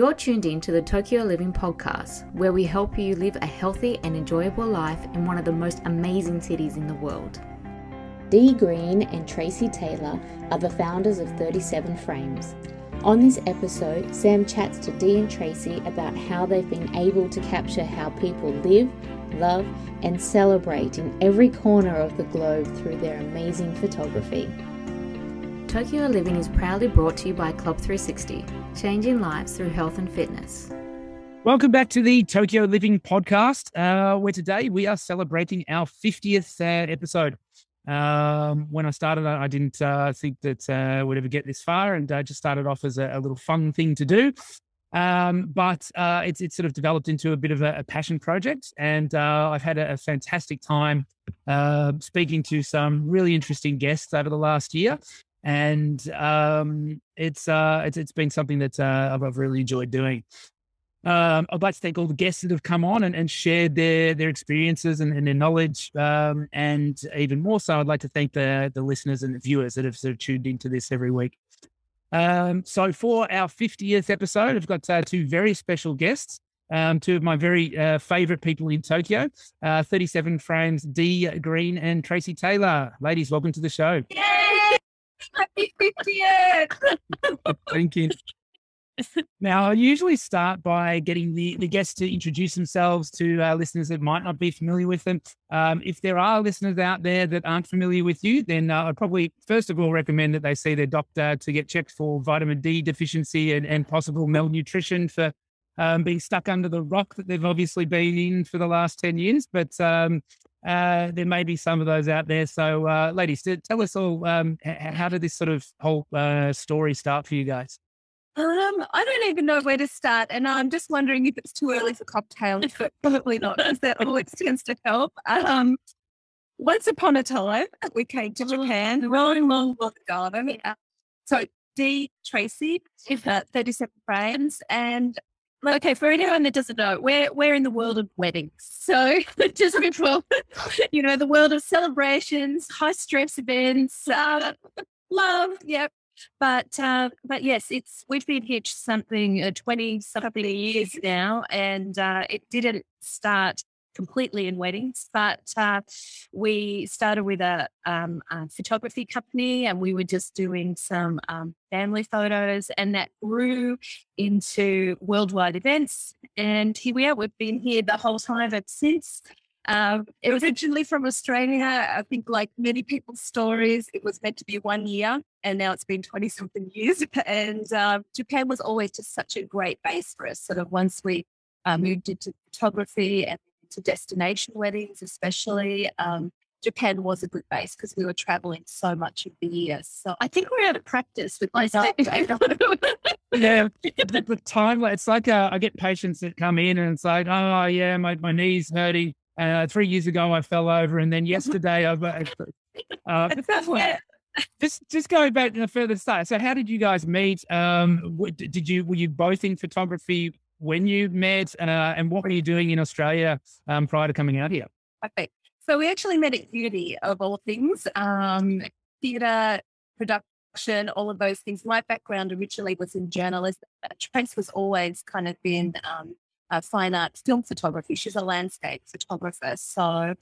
You're tuned in to the Tokyo Living podcast, where we help you live a healthy and enjoyable life in one of the most amazing cities in the world. Dee Green and Tracy Taylor are the founders of 37 Frames. On this episode, Sam chats to Dee and Tracy about how they've been able to capture how people live, love, and celebrate in every corner of the globe through their amazing photography. Tokyo Living is proudly brought to you by Club 360, changing lives through health and fitness. Welcome back to the Tokyo Living podcast, where today we are celebrating our 50th episode. When I started, I didn't think that we'd ever get this far, and just started off as a little fun thing to do. But it's sort of developed into a bit of a passion project, and I've had a fantastic time speaking to some really interesting guests over the last year, and it's been something that I've really enjoyed doing. I'd like to thank all the guests that have come on and shared their experiences and their knowledge. And even more so, I'd like to thank the listeners and the viewers that have sort of tuned into this every week. So for our 50th episode, I've got two very special guests, two of my very favorite people in Tokyo, 37 Frames, Dee Green and Tracy Taylor. Ladies, welcome to the show. Yay! Happy 50th! Thank you. Now, I usually start by getting the guests to introduce themselves to listeners that might not be familiar with them. If there are listeners out there that aren't familiar with you, then I'd probably, first of all, recommend that they see their doctor to get checked for vitamin D deficiency and possible malnutrition for being stuck under the rock that they've obviously been in for the last 10 years. But there may be some of those out there. So, ladies, tell us all, how did this sort of whole story start for you guys? I don't even know where to start, and I'm just wondering if it's too early for cocktails, but probably not, because that always tends to help. Once upon a time, we came to Japan, long ago. So Dee, Tracy, 37 Frames, and okay, for anyone that doesn't know, we're in the world of weddings. So just before, the world of celebrations, high stress events, love, yep. But yes, we've been here something 20 something years now, and it didn't start completely in weddings, but we started with a photography company, and we were just doing some family photos, and that grew into worldwide events, and here we are. We've been here the whole time ever since. It was originally from Australia. I think, like many people's stories, it was meant to be 1 year, and now it's been 20 something years. And Japan was always just such a great base for us. Sort of once we moved into photography and to destination weddings, especially, Japan was a good base because we were traveling so much of the year. So I think we're out of practice with myself. Yeah, the time. It's like I get patients that come in and it's like, oh yeah, my knee's hurting. 3 years ago, I fell over, and then yesterday, just going back to the further start. So, how did you guys meet? Were you both in photography when you met, and what were you doing in Australia prior to coming out here? Okay, so we actually met at uni, of all things, theatre production, all of those things. My background originally was in journalism. Trace was always kind of been. Fine art film photography. She's a landscape photographer. So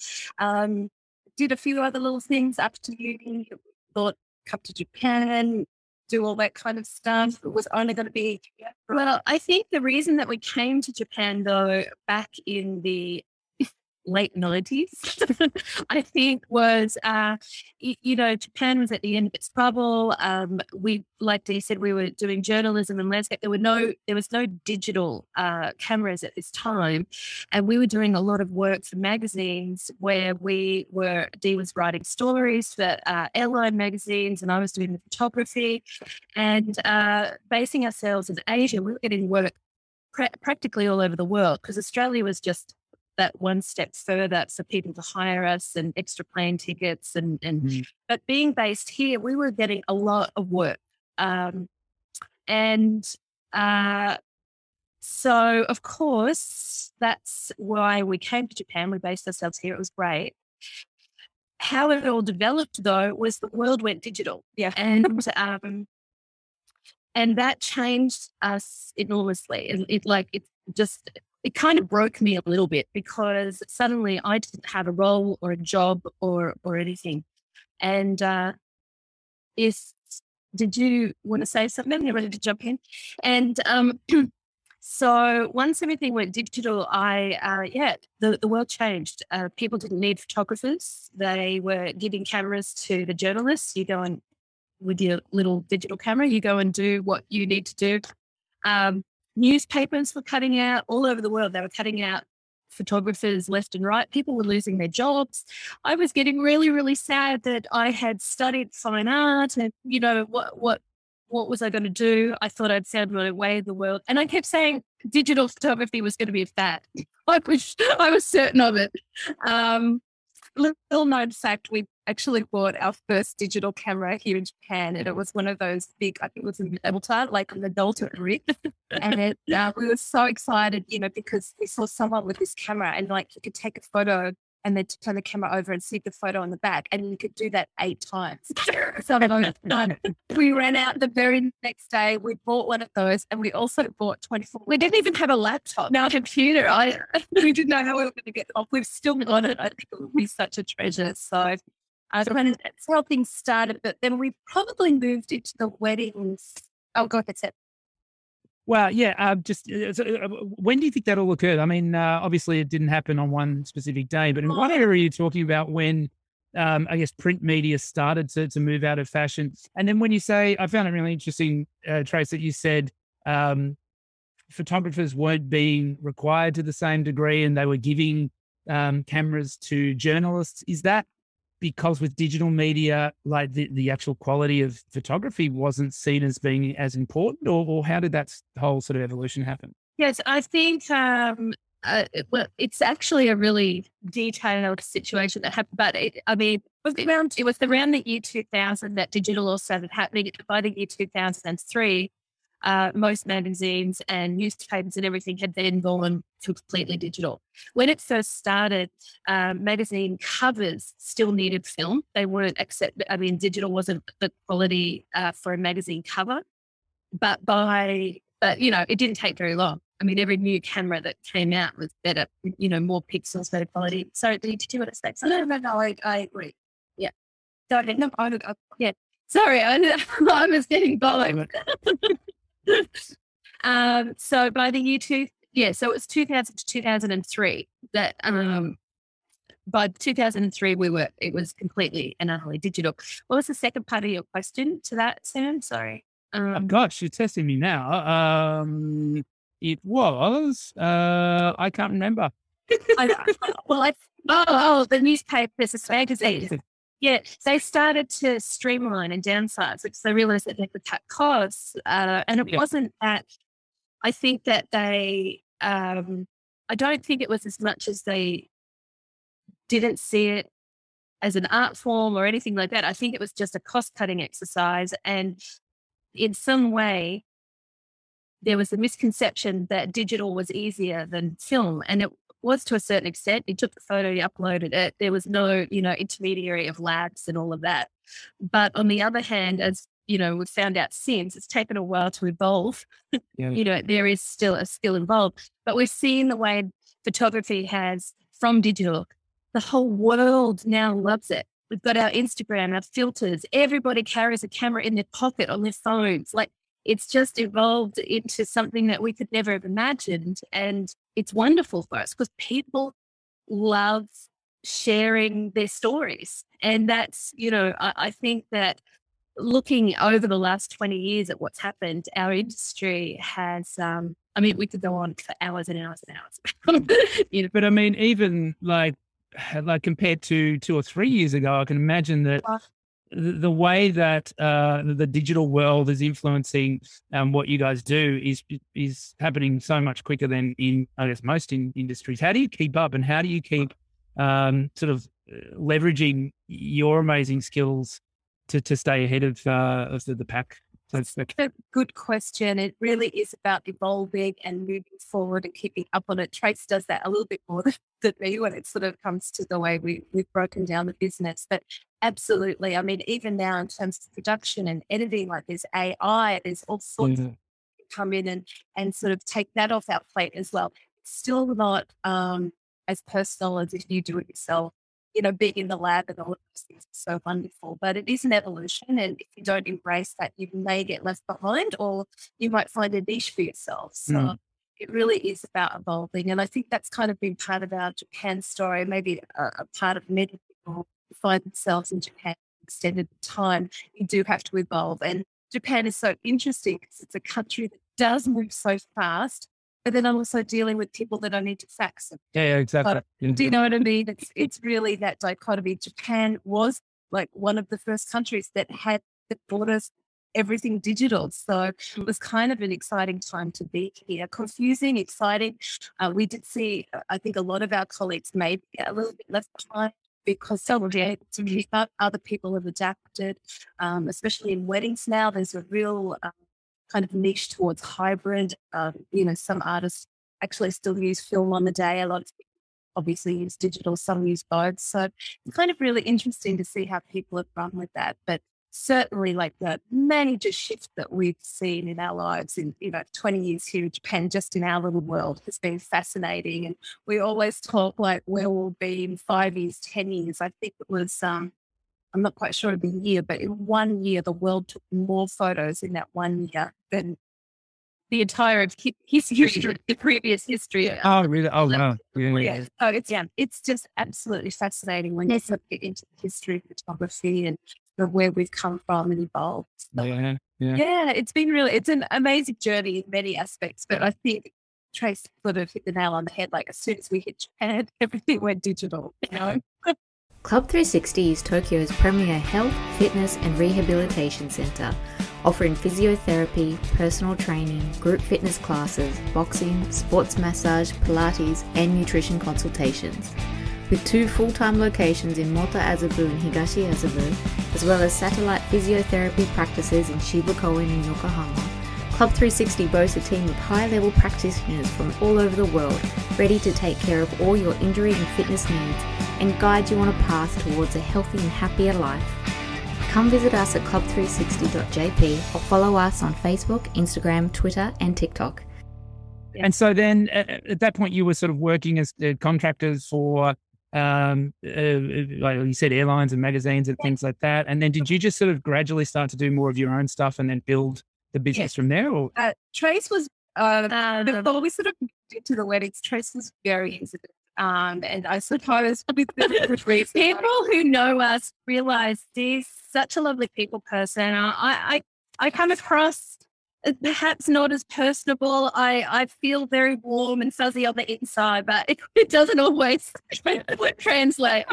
did a few other little things up to uni, thought come to Japan, do all that kind of stuff. It was only going to be... Well, I think the reason that we came to Japan, though, back in the late 90s, I think was, Japan was at the end of its bubble. We, like Dee said, we were doing journalism and landscape. There was no digital cameras at this time. And we were doing a lot of work for magazines where Dee was writing stories for airline magazines, and I was doing the photography, and basing ourselves in Asia. We were getting work practically all over the world, because Australia was just that one step further for people to hire us and extra plane tickets. But being based here, we were getting a lot of work. So of course, that's why we came to Japan. We based ourselves here. It was great. How it all developed, though, was the world went digital. Yeah. And And that changed us enormously. And it kind of broke me a little bit, because suddenly I didn't have a role or a job or anything. And did you want to say something? You're ready to jump in? And so once everything went digital, the world changed. People didn't need photographers. They were giving cameras to the journalists. You go and with your little digital camera, you go and do what you need to do. Newspapers were cutting out all over the world. They were cutting out photographers left and right. People were losing their jobs. I was getting really, really sad that I had studied fine art, and what was I going to do? I thought I'd sailed my way in the world. And I kept saying digital photography was going to be a fad. I was certain of it. Little known fact, we actually bought our first digital camera here in Japan, and it was one of those big, I think it was an adult, like an adult rig. And we were so excited, because we saw someone with this camera, and like you could take a photo and then turn the camera over and see the photo on the back, and you could do that 8 times. So we ran out the very next day. We bought one of those, and we also bought 24. We didn't even have a laptop, now a computer. We didn't know how we were going to get off. We've still got it. I think it would be such a treasure. So that's how things started. But then we probably moved into the weddings. Oh, God, that's it. Well, yeah, when do you think that all occurred? I mean, obviously it didn't happen on one specific day, but in what area are you talking about when, print media started to move out of fashion? And then when you say, I found it really interesting, Trace, that you said photographers weren't being required to the same degree, and they were giving cameras to journalists. Is that because with digital media, like the actual quality of photography wasn't seen as being as important, or how did that whole sort of evolution happen? Yes, I think it's actually a really detailed situation that happened. But it was around the year 2000 that digital all started happening. By the year 2003, most magazines and newspapers and everything had then gone completely digital. When it first started, magazine covers still needed film. They weren't digital wasn't the quality for a magazine cover. But it didn't take very long. I mean, every new camera that came out was better, more pixels, better quality. So did you want to say something? No, I agree. Yeah. So I didn't know. Yeah. Sorry, I was getting bothered. So by the year 2000 to 2003 that, by 2003 it was completely and utterly digital. What was the second part of your question to that, Sam? Sorry. You're testing me now. It was, I can't remember. The newspapers, the magazines. Yeah, they started to streamline and downsize, because they realized that they could cut costs. Wasn't that, I think that they, I don't think it was as much as they didn't see it as an art form or anything like that. I think it was just a cost-cutting exercise. And in some way, there was a misconception that digital was easier than film. And it was to a certain extent. You took the photo, you uploaded it. There was no, intermediary of labs and all of that. But on the other hand, as we've found out since, it's taken a while to evolve. Yeah. There is still a skill involved. But we've seen the way photography has from digital. The whole world now loves it. We've got our Instagram, our filters. Everybody carries a camera in their pocket on their phones. Like, it's just evolved into something that we could never have imagined. And it's wonderful for us because people love sharing their stories. And that's, I think that looking over the last 20 years at what's happened, our industry has, we could go on for hours and hours and hours. But I mean, even like compared to 2 or 3 years ago, I can imagine that the way that the digital world is influencing what you guys do is happening so much quicker than most industries. How do you keep up, and how do you keep sort of leveraging your amazing skills to stay ahead of the pack? That's a good question. It really is about evolving and moving forward and keeping up on it. Trace does that a little bit more than me when it sort of comes to the way we've broken down the business. But absolutely, I mean, even now in terms of production and editing, like there's AI, there's all sorts of come in and sort of take that off our plate as well. It's still not as personal as if you do it yourself. You know, being in the lab and all of those things is so wonderful, but it is an evolution. And if you don't embrace that, you may get left behind or you might find a niche for yourself. So it really is about evolving. And I think that's kind of been part of our Japan story, maybe a part of many people who find themselves in Japan for extended time. You do have to evolve. And Japan is so interesting because it's a country that does move so fast, but then I'm also dealing with people that I need to fax them. Yeah, exactly. But, do you know what I mean? It's really that dichotomy. Japan was like one of the first countries that had the borders, everything digital. So it was kind of an exciting time to be here. Confusing, exciting. We did see, I think a lot of our colleagues maybe a little bit left behind, because some of the other people have adapted, especially in weddings now. There's a real kind of niche towards hybrid. You know, some artists actually still use film on the day. A lot of people obviously use digital, some use both. So it's kind of really interesting to see how people have run with that. But certainly like the major shift that we've seen in our lives in, you know, 20 years here in Japan, just in our little world, has been fascinating. And we always talk like where we'll be in 5 years, 10 years. I think it was, I'm not quite sure of the year, but in 1 year, the world took more photos in that 1 year than the entire history, the previous history. Oh, really? Oh, wow. Yeah. Oh, it's just absolutely fascinating when you look into the history of photography and of where we've come from and evolved. So, yeah, it's been really, it's an amazing journey in many aspects, but I think Trace sort of hit the nail on the head. Like as soon as we hit Japan, everything went digital, you know? Club 360 is Tokyo's premier health, fitness and rehabilitation centre, offering physiotherapy, personal training, group fitness classes, boxing, sports massage, Pilates and nutrition consultations. With two full-time locations in Mota Azabu and Higashi Azabu, as well as satellite physiotherapy practices in Shibukoen and Yokohama, Club 360 boasts a team of high-level practitioners from all over the world, ready to take care of all your injury and fitness needs and guide you on a path towards a healthy and happier life. Come visit us at club360.jp or follow us on Facebook, Instagram, Twitter and TikTok. And so then at that point you were sort of working as contractors for like you said, airlines and magazines and things like that. And then did you just sort of gradually start to do more of your own stuff and then build the business from there? Or Trace was before we sort of did to the weddings, Trace was very hesitant. And I suppose with the people who know us realize he's such a lovely people person. I come across perhaps not as personable. I feel very warm and fuzzy on the inside, but it doesn't always translate.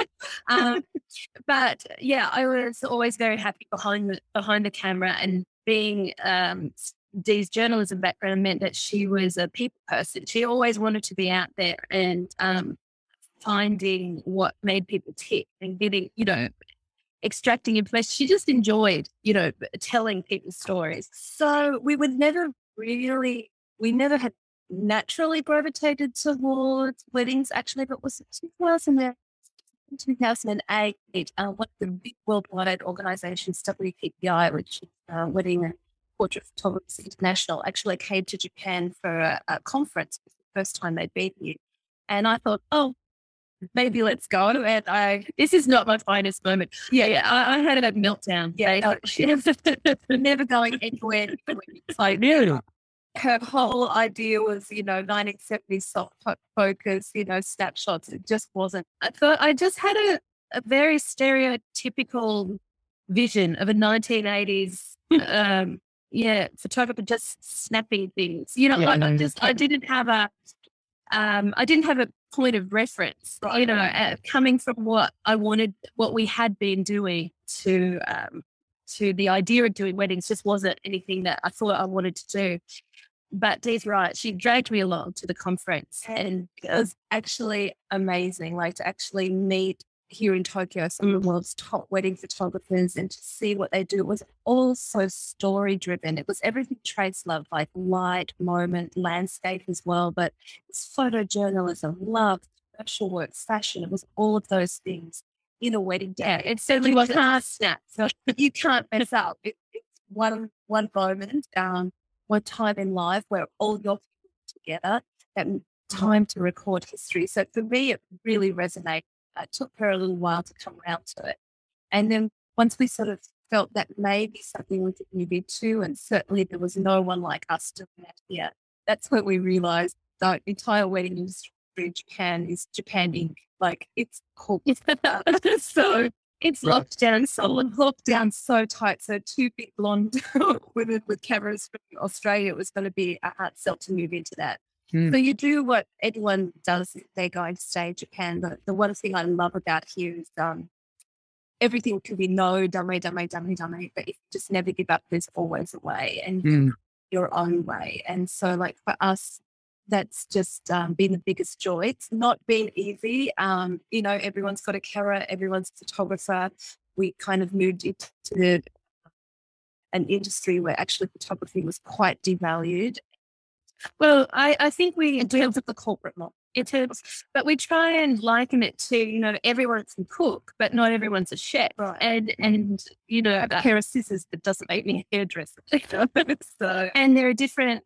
But yeah, I was always very happy behind the camera, and being Dee's journalism background meant that she was a people person. She always wanted to be out there and finding what made people tick and getting, you know, extracting information. She just enjoyed, you know, telling people's stories. So we never had naturally gravitated towards weddings, actually, but it was 2008, one of the big worldwide organizations, WPPI, which is Wedding and Portrait Photographers International, actually came to Japan for a conference. It was the first time they'd been here. And I thought, oh, maybe let's go. And this is not my finest moment. I had a meltdown. Never going anywhere. Like, her whole idea was, you know, 1970s soft focus, you know, snapshots. It just wasn't. I thought I just had a very stereotypical vision of a 1980s, photographer just snapping things. You know, I didn't have a point of reference, right, you know, coming from what I wanted, what we had been doing to the idea of doing weddings just wasn't anything that I thought I wanted to do. But Dee's right. She dragged me along to the conference and it was actually amazing, like to actually meet here in Tokyo, some of the world's top wedding photographers, and to see what they do. It was all so story-driven. It was everything Trace loved, like light, moment, landscape as well, but it's photojournalism, love, special work, fashion. It was all of those things in a wedding day. It certainly wasn't a snap, so you can't mess up. It's one moment, one time in life where all your people together, that time to record history. So for me, it really resonated. It took her a little while to come around to it. And then once we sort of felt that maybe something we could move into, and certainly there was no one like us doing that here, that's when we realized the entire wedding industry in Japan is Japan Inc. Like, it's cool. So it's locked down, so tight. So two big blonde women with cameras from Australia, it was going to be a hard sell to move into that. So you do what anyone does if they're going to stay in Japan. The one thing I love about here is everything can be dummy, but if you just never give up, there's always a way, and your own way. And so, like, for us, that's just been the biggest joy. It's not been easy. You know, everyone's got a camera, everyone's a photographer. We kind of moved into an industry where actually photography was quite devalued. Well, I think we do have the corporate model. But we try and liken it to, you know, everyone can cook, but not everyone's a chef. Right. And you know, a pair of scissors that doesn't make me a hairdresser. So, and there are different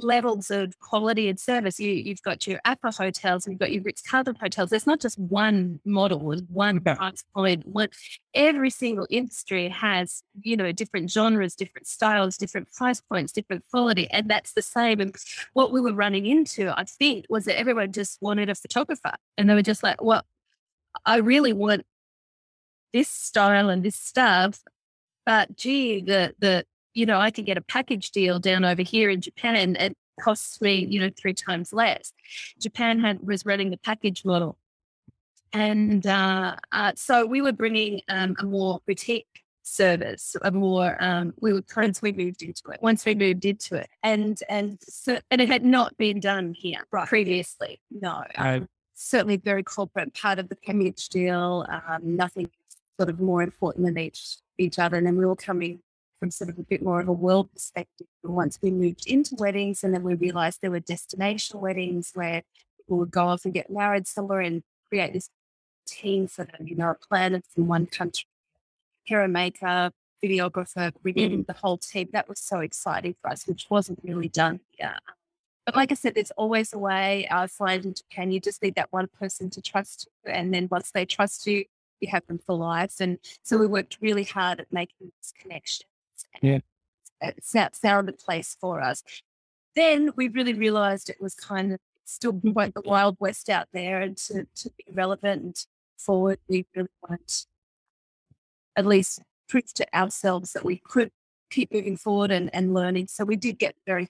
levels of quality and service. You've got your Apple hotels, and you've got your Ritz-Carlton hotels. There's not just one model, one price point. Every single industry has, you know, different genres, different styles, different price points, different quality, and that's the same. And what we were running into, I think, was that everyone just wanted a photographer, and they were just like, well, I really want this style and this stuff, but gee, the you know, I can get a package deal down over here in Japan and it costs me, you know, 3 times less. Japan was running the package model. And so we were bringing a more boutique service, we moved into it. Once we moved into it, and it had not been done here previously. No, certainly very corporate, part of the package deal. Nothing sort of more important than each other. And then we were coming from sort of a bit more of a world perspective. And once we moved into weddings, and then we realized there were destination weddings where people would go off and get married somewhere and create this team for them, you know, a planner from one country, hair maker, videographer, bringing the whole team. That was so exciting for us, which wasn't really done here. But like I said, there's always a way. I find in Japan, you just need that one person to trust you. And then once they trust you, you have them for life. And so we worked really hard at making this connection. Yeah, it's found a place for us. Then we really realized it was kind of still the Wild West out there, and to be relevant and forward, we really wanted at least proof to ourselves that we could keep moving forward and learning. So we did get very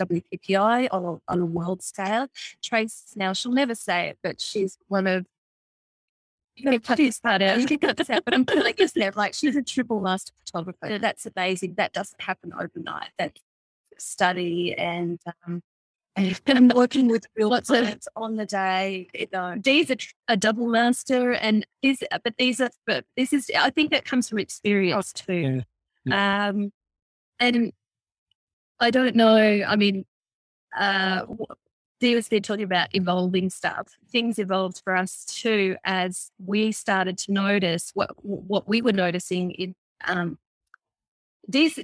WPPI on a world scale. Trace, now she'll never say it, but she's one of but I'm putting this there, like, she's a triple master photographer. That's amazing. That doesn't happen overnight. That study and working with real clients on the day. You know, Dee's a double master, but I think that comes from experience too. Yeah. And I don't know. I mean, Dee was there talking about evolving stuff. Things evolved for us too as we started to notice what we were noticing. Dee's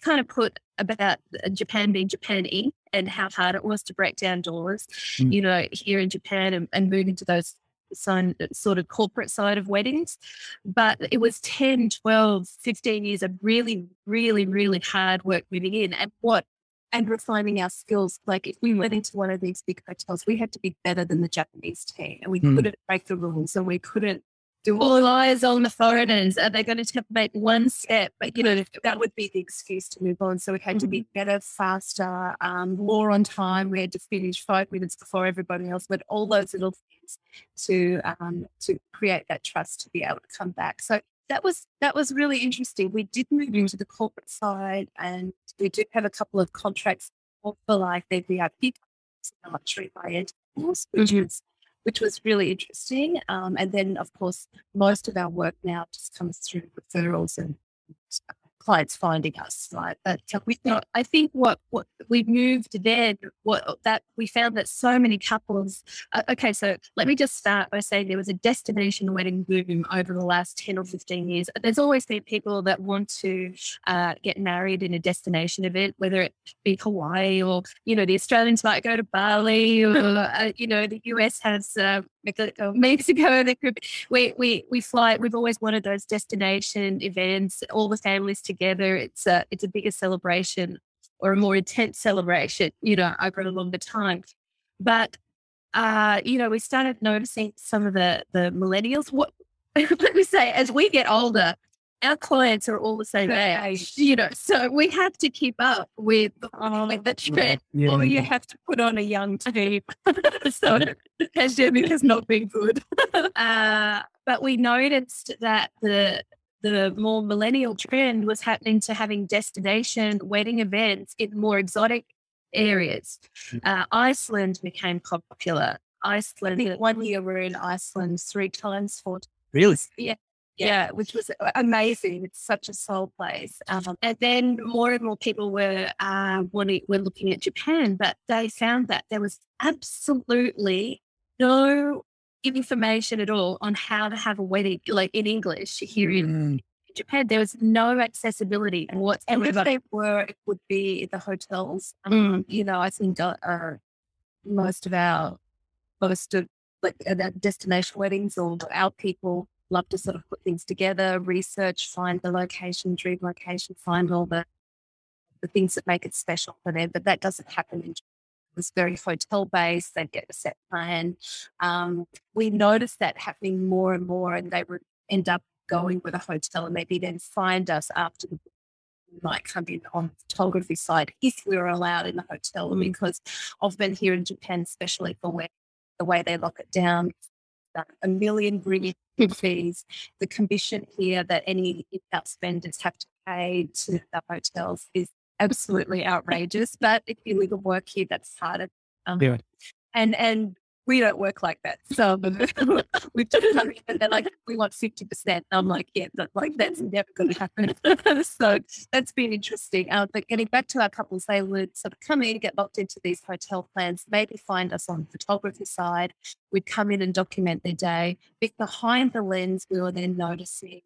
kind of put about Japan being Japan Inc. and how hard it was to break down doors, you know, here in Japan and move into those sort of corporate side of weddings. But it was 10, 12, 15 years of really, really, really hard work moving in and refining our skills. Like, if we went into one of these big hotels, we had to be better than the Japanese team, and we couldn't break the rules, and we couldn't do all eyes on the foreigners. Are they going to make one step? But, you know, that would be the excuse to move on. So we had to be better, faster, more on time. We had to finish 5 minutes before everybody else, but all those little things to create that trust to be able to come back. So that was really interesting. We did move into the corporate side, and we do have a couple of contracts for, like, the VIP, luxury high-end, which is which was really interesting. And then, of course, most of our work now just comes through referrals and clients finding us. Right? But we thought, I think what we moved then, we found that so many couples. Okay, so let me just start by saying there was a destination wedding boom over the last 10 or 15 years. There's always been people that want to get married in a destination event, whether it be Hawaii or, you know, the Australians might go to Bali or, you know, the US has Mexico, the Caribbean. We fly. We've always wanted those destination events, all the families together. It's a bigger celebration or a more intense celebration, you know, over a longer time. But you know, we started noticing some of the millennials. What let me say, as we get older, our clients are all the same age, you know, so we have to keep up with the trend, or you have to put on a young team. So the pandemic has not been good. But we noticed that the more millennial trend was happening to having destination wedding events in more exotic areas. Iceland became popular. Iceland, one year we were in Iceland 3 times, 4 times. Really? Yeah. Yeah, which was amazing. It's such a soul place. And then more and more people were looking at Japan, but they found that there was absolutely no information at all on how to have a wedding, like in English here in Japan. There was no accessibility whatsoever. And if they were, it would be the hotels. You know, I think most of destination weddings or our people love to sort of put things together, research, find the location, dream location, find all the things that make it special for them. But that doesn't happen in Japan. It was very hotel-based. They'd get a set plan. We noticed that happening more and more, and they would end up going with a hotel and maybe then find us after the book. We might come in on the photography side if we were allowed in the hotel, because often here in Japan, especially for where the way they lock it down, a million ringgit fees, the commission here that any outspenders have to pay to the hotels is absolutely outrageous. But if you legal work here, that's harder. And we don't work like that. So we've just done it, and they're like, we want 50%. I'm like, yeah, that's never going to happen. So that's been interesting. But getting back to our couples, they would sort of come in, get locked into these hotel plans, maybe find us on the photography side. We'd come in and document their day. But behind the lens, we were then noticing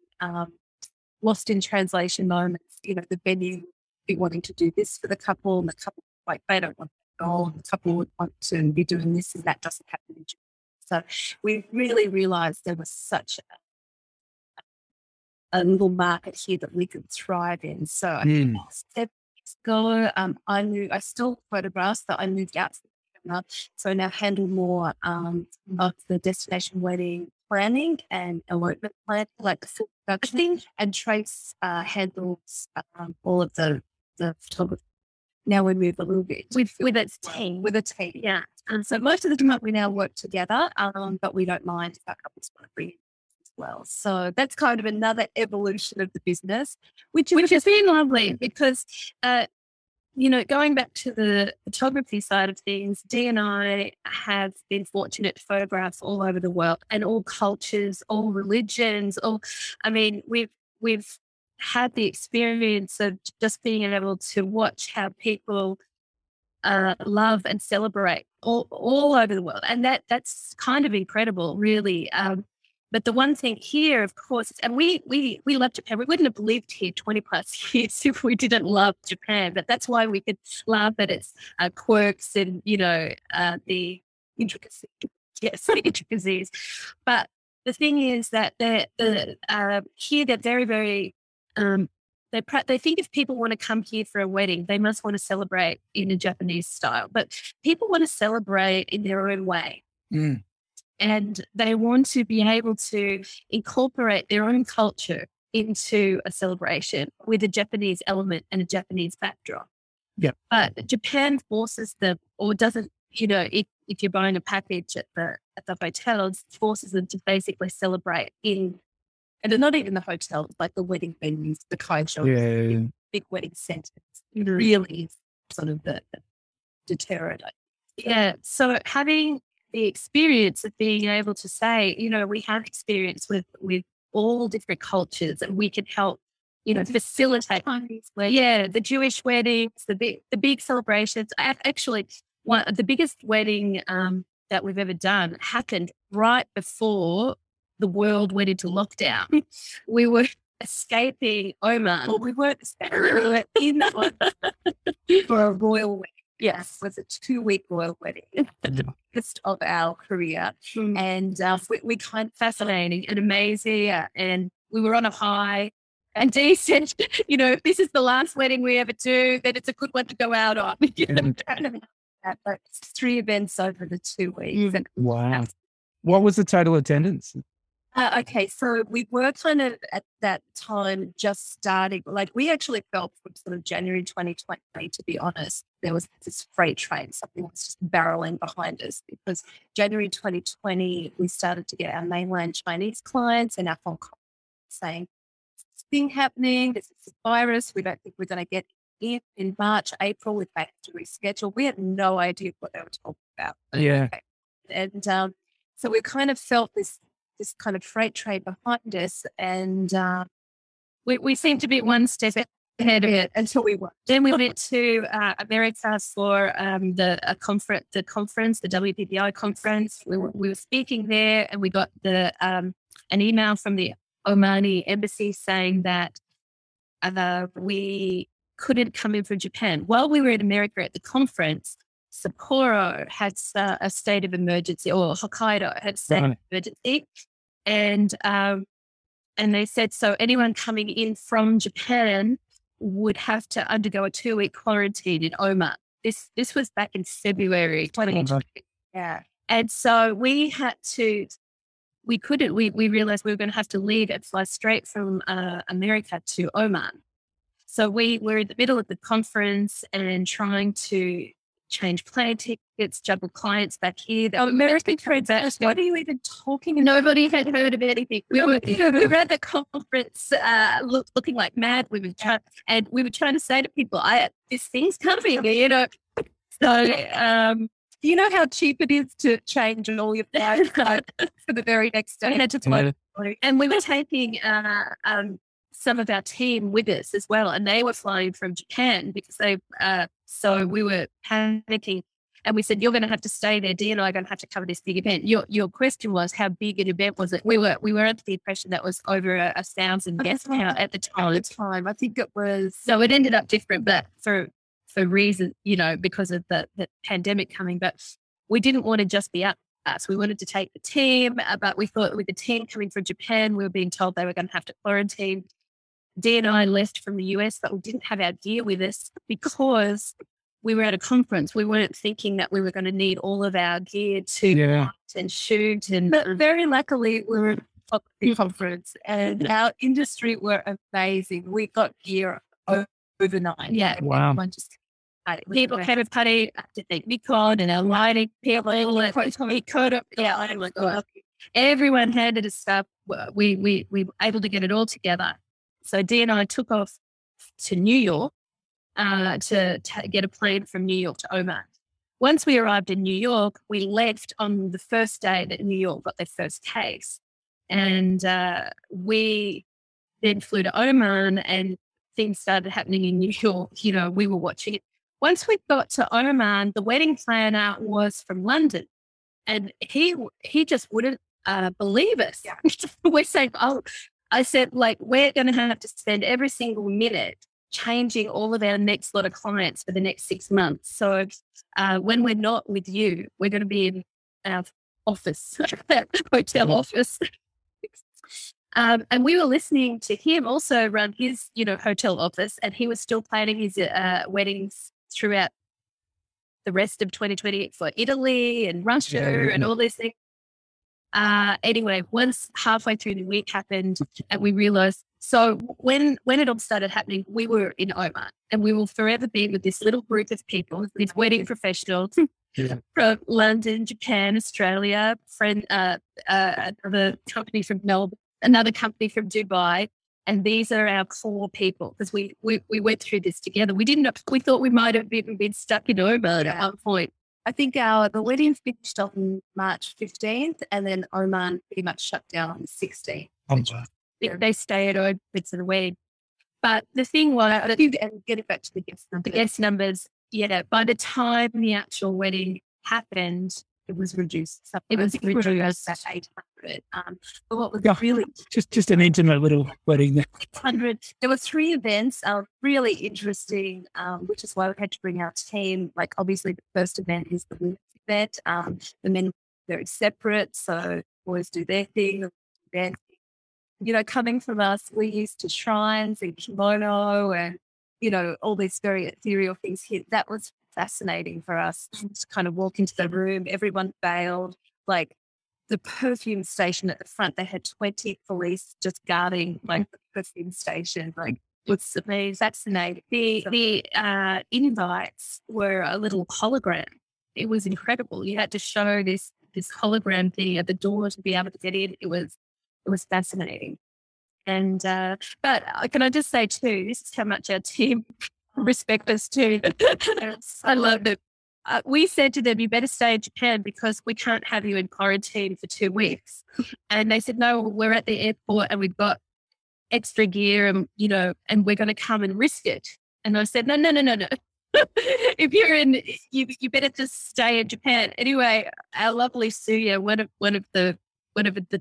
lost in translation moments. You know, the venue would be wanting to do this for the couple, and the couple, like, they don't want the couple would want to be doing this, and that doesn't happen in Japan. So we really realised there was such a little market here that we could thrive in. So 7 years ago, I still photograph, so I moved out to the camera. So I now handle more of the destination wedding planning and elopement planning, like the full production, and Trace handles all of the photography. Now we move a little bit with a team. Yeah. And so most of the time we now work together, but we don't mind if our couples want to bring in as well. So that's kind of another evolution of the business, which has been lovely because, you know, going back to the photography side of things, Dee and I have been fortunate to photograph all over the world and all cultures, all religions, we've had the experience of just being able to watch how people love and celebrate all over the world, and that's kind of incredible, really. But the one thing here, of course, and we love Japan. We wouldn't have lived here 20 plus years if we didn't love Japan. But that's why we could laugh at its quirks and, you know, the intricacies. Yes, the intricacies. But the thing is that here they're very, very. They think if people want to come here for a wedding, they must want to celebrate in a Japanese style. But people want to celebrate in their own way. And they want to be able to incorporate their own culture into a celebration with a Japanese element and a Japanese backdrop. Yeah. But Japan forces them, or doesn't, you know, if you're buying a package at the hotels, forces them to basically celebrate in. And not even the hotels, like the wedding venues, the kaisho, big wedding centers. It really is sort of the deterrent. Yeah. So having the experience of being able to say, you know, we have experience with all different cultures, and we can help, you know, facilitate the Jewish weddings, the big celebrations. Actually, one the biggest wedding that we've ever done happened right before the world went into lockdown. We were escaping Oman. Well, we weren't escaping. We were in for a royal wedding. Yes, it was a 2-week royal wedding, first of our career, and we kind of fascinating and amazing, and we were on a high. And Dee said, you know, if this is the last wedding we ever do, then it's a good one to go out on. But it's 3 events over the 2 weeks. Wow. What was the total attendance? Okay, so we were kind of at that time just starting, like we actually felt from sort of January 2020, to be honest, there was this freight train, something was just barreling behind us, because January 2020, we started to get our mainland Chinese clients and our Hong Kong saying, thing happening, this is a virus, we don't think we're going to get in March, April, we may have to reschedule. We had no idea what they were talking about. Yeah. And so we kind of felt this kind of freight train behind us, and we seemed to be one step ahead of it until we weren't. Then we went to America for the conference, the WPPI conference. We were speaking there, and we got an email from the Omani embassy saying that we couldn't come in from Japan. While we were in America at the conference, Sapporo had a state of emergency, or Hokkaido had a state of emergency. And they said, so anyone coming in from Japan would have to undergo a 2-week quarantine in Oman. This was back in February 2020. Yeah. And so we had to... We couldn't. We realized we were going to have to leave and fly straight from America to Oman. So we were in the middle of the conference and trying to change plane tickets, juggle clients back here. Oh, American transaction. What are you even talking about? Nobody had heard of anything. We were at the conference looking like mad women, and we were trying to say to people, this thing's coming, you know. So... Do you know how cheap it is to change all your flights for the very next day? And we were taking some of our team with us as well, and they were flying from Japan because they. So we were panicking, and we said, "You're going to have to stay there. Dee and I are going to have to cover this big event." Your question was, how big an event was it? We were under the impression that was over 1,000 guests at the time. At the time, I think it was. So it ended up different, but for reasons, you know, because of the pandemic coming, but we didn't want to just be us. We wanted to take the team, but we thought with the team coming from Japan, we were being told they were going to have to quarantine. Dee and I left from the US, but we didn't have our gear with us because we were at a conference. We weren't thinking that we were going to need all of our gear to and shoot. But very luckily, we were at the conference, and our industry were amazing. We got gear overnight. Yeah. Wow. People came and party. I have to thank Nikon and our lighting people. Oh my God. Everyone handed us stuff. We were able to get it all together. So Dee and I took off to New York to get a plane from New York to Oman. Once we arrived in New York, we left on the first day that New York got their first case. And we then flew to Oman, and things started happening in New York. You know, we were watching it. Once we got to Oman, the wedding planner was from London, and he just wouldn't believe us. Yeah. We're saying, I said, like, we're going to have to spend every single minute changing all of our next lot of clients for the next 6 months. So when we're not with you, we're going to be in our office, hotel office. And we were listening to him also run his, you know, hotel office, and he was still planning his weddings throughout the rest of 2020 for Italy and Russia and all these things. Anyway, once halfway through the week happened, and we realized, so when it all started happening, we were in Oman, and we will forever be with this little group of people, these wedding professionals from London, Japan, Australia, another company from Melbourne, another company from Dubai, and these are our core people, because we went through this together. We thought we might have even been stuck in Oman at one point, I think the wedding finished on March 15th, and then Oman pretty much shut down on the 16th. They stayed over bits of the wedding. But the thing was, I think, and getting back to the guest numbers. By the time the actual wedding happened, it was reduced. It was reduced at 800. But what was really just an intimate little wedding there. 800. There were three events, really interesting, which is why we had to bring our team. Like obviously, the first event is the women's event. The men are very separate, so boys do their thing. Coming from us, we're used to shrines and kimono and all these very ethereal things here. That was fascinating for us to kind of walk into the room. Everyone bailed, like the perfume station at the front, they had 20 police just guarding like the perfume station. Like it's amazing. Fascinating. The invites were a little hologram. It was incredible. You had to show this hologram thing at the door to be able to get in. It was fascinating. And but can I just say too, this is how much our team respect us too. I love it. We said to them, you better stay in Japan because we can't have you in quarantine for 2 weeks. And they said, no, we're at the airport and we've got extra gear and, and we're going to come and risk it. And I said, no. If you're in, you better just stay in Japan. Anyway, our lovely Suya, one of the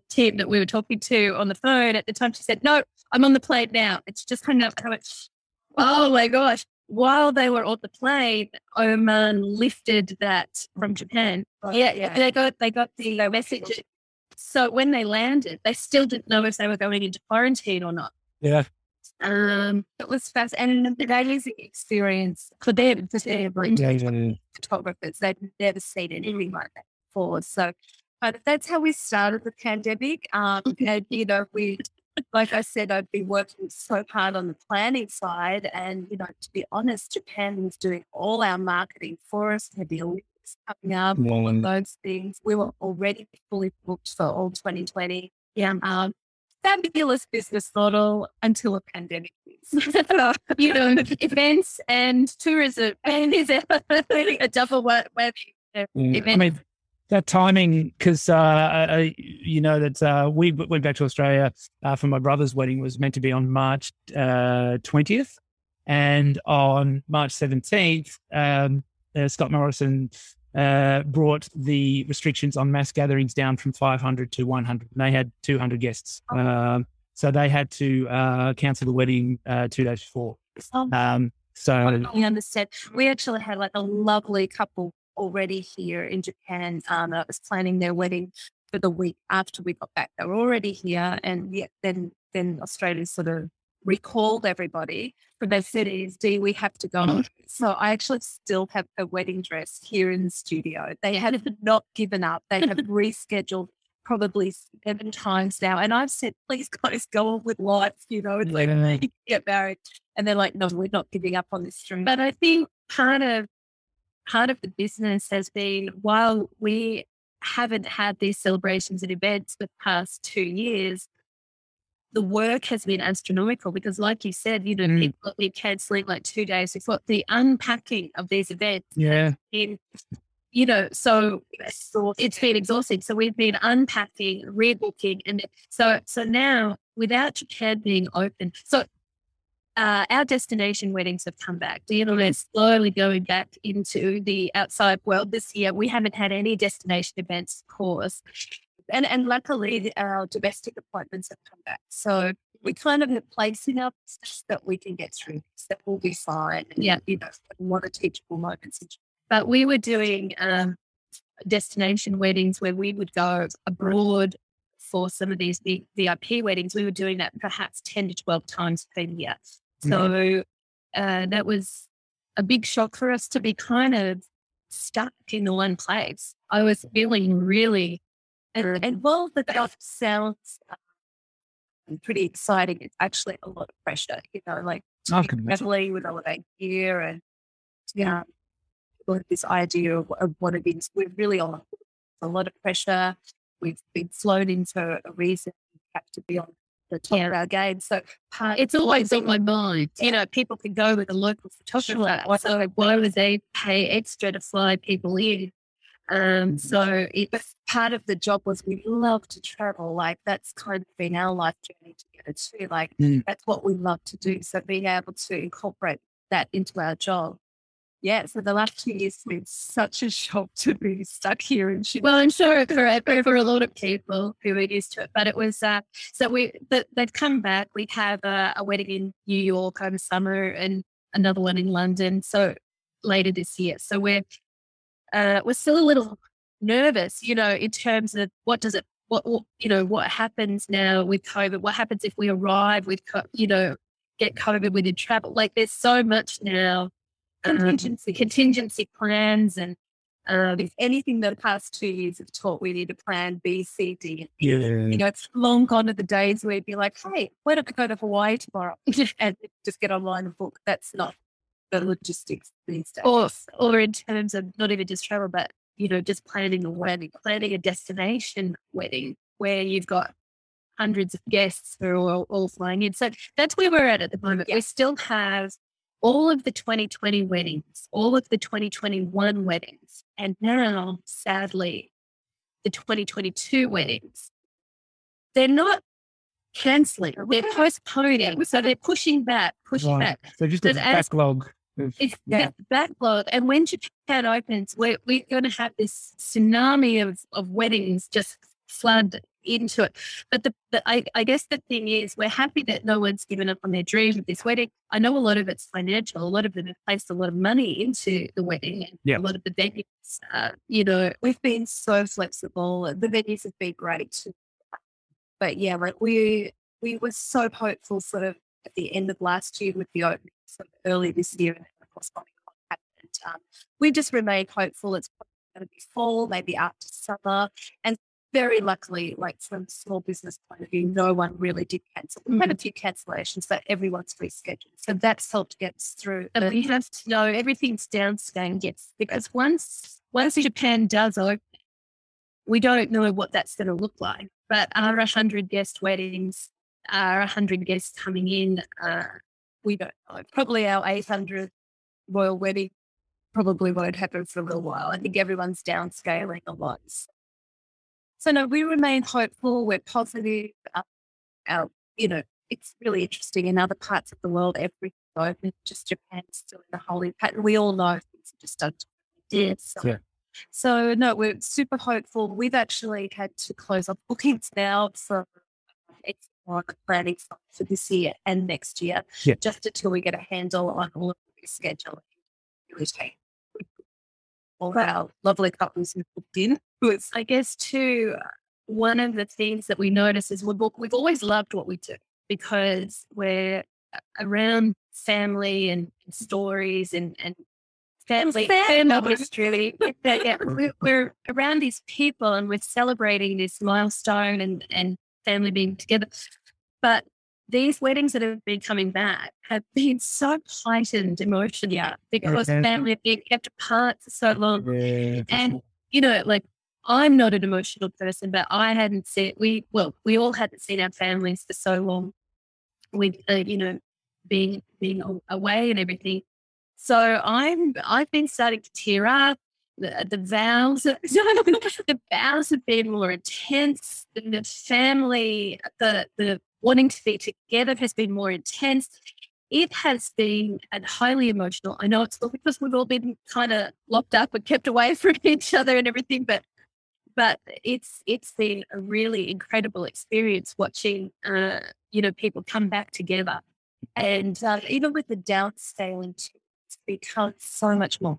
team that we were talking to on the phone at the time, she said, no, I'm on the plane now. It's just hung up. I went, oh my gosh. While they were on the plane, Oman lifted that from Japan. Right. Yeah. They got the message. So when they landed, they still didn't know if they were going into quarantine or not. Yeah. It was fast. And the amazing experience for them, photographers, they'd never seen anything like that before. So that's how we started the pandemic. And, we... Like I said, I've been working so hard on the planning side and, to be honest, Japan was doing all our marketing for us. We had the Olympics coming up, those things. We were already fully booked for all 2020. Yeah. Fabulous business model until a pandemic. Events and tourism is a double whammy. That timing, because that we went back to Australia for my brother's wedding, was meant to be on March 20th, and on March 17th, Scott Morrison brought the restrictions on mass gatherings down from 500 to 100, and they had 200 guests, so they had to cancel the wedding 2 days before. So we understand. We actually had like a lovely couple already here in Japan that was planning their wedding for the week after we got back. They were already here, and yet then Australia sort of recalled everybody from their cities. We have to go. So I actually still have a wedding dress here in the studio. They have not given up. They have rescheduled probably 7 times now, and I've said, please guys, go on with life, and like, get married. And they're like, no, we're not giving up on this dream. But I think part of the business has been, while we haven't had these celebrations and events for the past 2 years, the work has been astronomical because, like you said, people have been cancelling like 2 days before. The unpacking of these events. Yeah. So it's been exhausting. So we've been unpacking, rebooking. And so now, without Japan being open, our destination weddings have come back. The internet's slowly going back into the outside world this year. We haven't had any destination events, of course. And luckily, our domestic appointments have come back. So we kind of have placed in our business that we can get through. That will be fine. And, a lot of teachable moments. But we were doing destination weddings where we would go abroad for some of these big VIP weddings. We were doing that perhaps 10 to 12 times per year. So that was a big shock for us to be kind of stuck in the one place. I was feeling really... And while the job sounds pretty exciting, it's actually a lot of pressure, like traveling with all of that gear and, this idea of what it is. We're really on a lot of pressure. We've been flown into a reason we have to be on the top of our game. So it's always on my mind. You know, people can go with a local photographer. So why would they pay extra to fly people in? So it's part of the job was we love to travel. Like that's kind of been our life journey together too. Like that's what we love to do. So being able to incorporate that into our job. Yeah, so the last 2 years has been such a shock to be stuck here in Sydney. Well, I'm sure for a lot of people who are used to it, but it was, they'd come back. We'd have a wedding in New York over summer and another one in London, so later this year. So we're still a little nervous, you know, in terms of what happens now with COVID? What happens if we arrive with, get COVID within travel? Like there's so much now. Contingency plans, and if anything that the past 2 years have taught, we need a plan B, C, D, and E. You know, it's long gone to the days where you'd be like, hey, why don't I go to Hawaii tomorrow and just get online and book? That's not the logistics these days. Or in terms of not even just travel, but, you know, just planning a destination wedding where you've got hundreds of guests who are all flying in. So that's where we're at the moment. Yeah. We still have all of the 2020 weddings, all of the 2021 weddings, and now, sadly, the 2022 weddings. They're not cancelling, they're postponing. So they're pushing back. So just a backlog. It's the backlog. And when Japan opens, we're going to have this tsunami of weddings just flood into it. But I guess the thing is, we're happy that no one's given up on their dream of this wedding. I know a lot of it's financial. A lot of them have placed a lot of money into the wedding. And a lot of the venues, we've been so flexible. The venues have been great too. But yeah, like we were so hopeful sort of at the end of last year with the opening, sort of early this year, and of course something happened. We just remain hopeful. It's probably going to be fall, maybe after summer, and very luckily, like from a small business point of view, no one really did cancel. We had a few cancellations, but everyone's rescheduled. So that's helped get us through. And we have to know everything's downscaling, yes, because once Japan does open, we don't know what that's going to look like. But our 100 guest weddings, our 100 guests coming in, we don't know. Probably our 800 royal wedding probably won't happen for a little while. I think everyone's downscaling a lot. So no, we remain hopeful. We're positive. It's really interesting. In other parts of the world, everything's open. Just Japan's still in the holding pattern. We all know things are just done. So no, we're super hopeful. We've actually had to close off bookings now for planning for this year and next year, just until we get a handle on all of the rescheduling. Really take all our lovely couples who booked in. I guess too, one of the things that we notice is we've always loved what we do because we're around family and stories and family history. We're around these people and we're celebrating this milestone and family being together. But these weddings that have been coming back have been so heightened emotionally because family have been kept apart for so long. I'm not an emotional person, but I hadn't seen, we all hadn't seen our families for so long with, being away and everything. So I've been starting to tear up. The vows have been more intense. The family, the wanting to be together has been more intense. It has been highly emotional. I know it's because we've all been kind of locked up and kept away from each other and everything, but it's been a really incredible experience watching, people come back together. And even with the downscaling, it's become so much more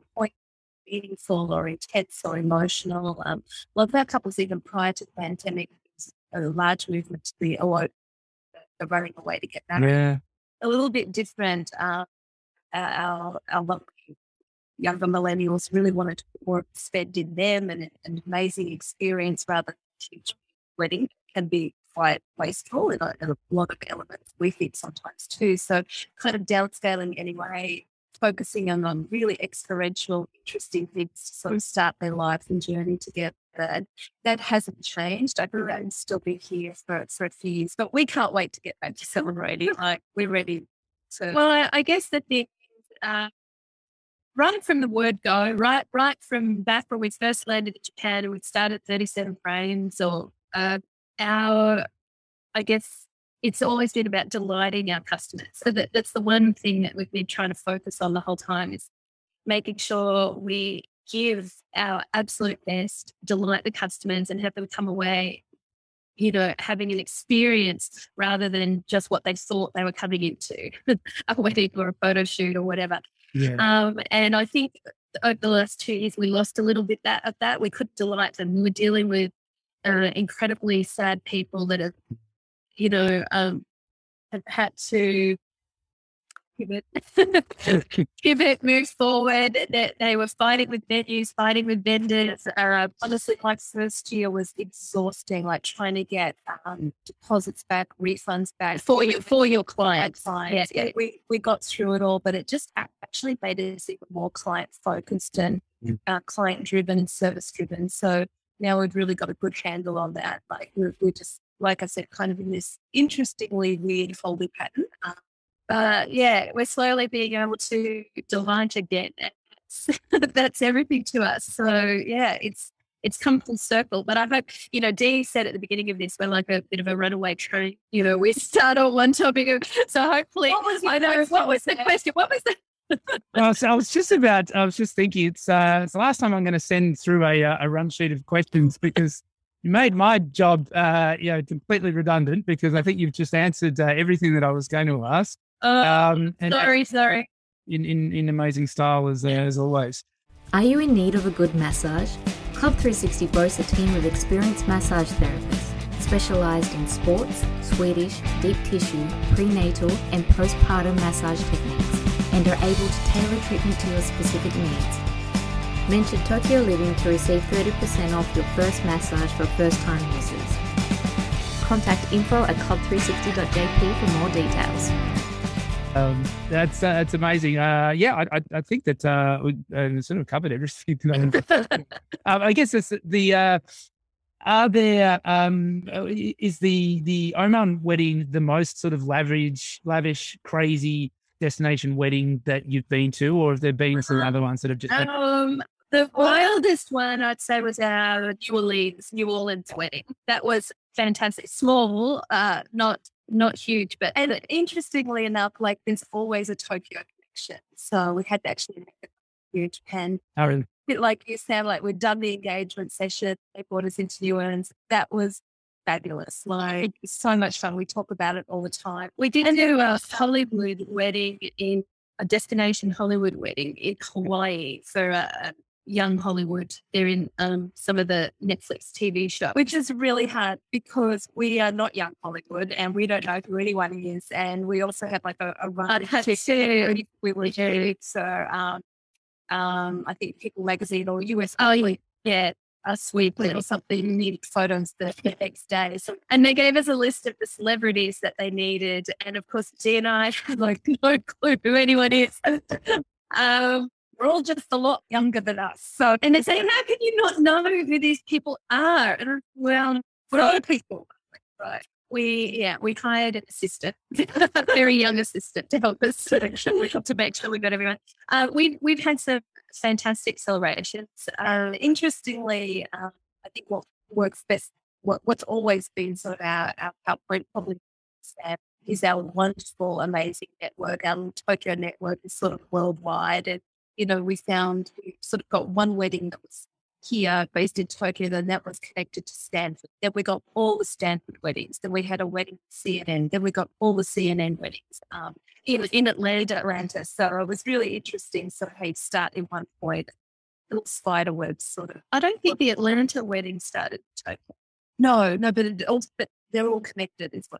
meaningful or intense or emotional. A lot of our couples, even prior to the pandemic, there was a large movement to be running away to get married. Yeah. A little bit different. Our younger millennials really wanted to put more spend in them and an amazing experience rather than a huge wedding. Can be quite wasteful in a lot of elements, we think sometimes too. So kind of downscaling anyway, focusing on really experiential, interesting things to sort of start their life and journey together. And that hasn't changed. I think that will still be here for a few years, but we can't wait to get back to celebrating. Like, we're ready. Well, I guess the thing is, right from the word go, right from back when we first landed in Japan and we started 37 Frames, or I guess it's always been about delighting our customers. So that's the one thing that we've been trying to focus on the whole time, is making sure we give our absolute best, delight the customers, and have them come away, having an experience rather than just what they thought they were coming into, a wedding or a photo shoot or whatever. Yeah. And I think over the last 2 years, we lost a little bit of that. We couldn't delight them. We were dealing with incredibly sad people that have, have had to give it, move forward. They were fighting with venues, fighting with vendors. Honestly, like, first year was exhausting, like trying to get deposits back, refunds back for your clients. Yeah. We got through it all, but it just actually made us even more client focused and client driven, service driven. So now we've really got a good handle on that. Like, we're just, like I said, kind of in this interestingly weird folding pattern. We're slowly being able to delight again. That's everything to us. So it's come full circle. But I hope, Dee said at the beginning of this, we're like a bit of a runaway train. We start on one topic. So hopefully, What was the I was just thinking, it's the last time I'm going to send through a run sheet of questions, because you made my job, completely redundant, because I think you've just answered everything that I was going to ask. Sorry. In amazing style as always. Are you in need of a good massage? Club 360 boasts a team of experienced massage therapists specialised in sports, Swedish, deep tissue, prenatal and postpartum massage techniques, and are able to tailor treatment to your specific needs. Mention Tokyo Living to receive 30% off your first massage for first-time users. Contact info@club360.jp for more details. That's amazing. I think that we sort of covered everything. I guess it's the is the Oman wedding the most sort of lavish, crazy destination wedding that you've been to, or have there been some other ones that have just? The wildest one I'd say was our New Orleans wedding. That was fantastic. Small, not huge, but and interestingly enough, like, there's always a Tokyo connection. So we had to actually make it here in Japan. Oh, really? A bit like you, Sam, like, we'd done the engagement session. They brought us into New Orleans. That was fabulous. Like, so much fun. We talk about it all the time. We did do a Hollywood wedding in a destination Hollywood wedding in Hawaii for young Hollywood. They're in some of the Netflix TV shows, which is really hard because we are not young Hollywood and we don't know who anyone is. And we also had like a run to we were doing. So I think People Magazine or US. Oh, yeah. Us Weekly or something needed photos the next day. So, and they gave us a list of the celebrities that they needed. And of course, Dee and I had like no clue who anyone is. We're all just a lot younger than us. So, and they say, how can you not know who these people are? And we're old people. Right. We hired an assistant, a very young assistant, to help us to make sure we got everyone. We've had some fantastic celebrations. Interestingly, I think what works best, what's always been sort of our point probably is our wonderful, amazing network. Our Tokyo network is sort of worldwide, and we sort of got one wedding that was here based in Tokyo, then that was connected to Stanford. Then we got all the Stanford weddings. Then we had a wedding at CNN. Then we got all the CNN weddings in Atlanta. So it was really interesting. So you start in one point, little spider webs sort of. I don't think the Atlanta wedding started in Tokyo. No, but they're all connected as well.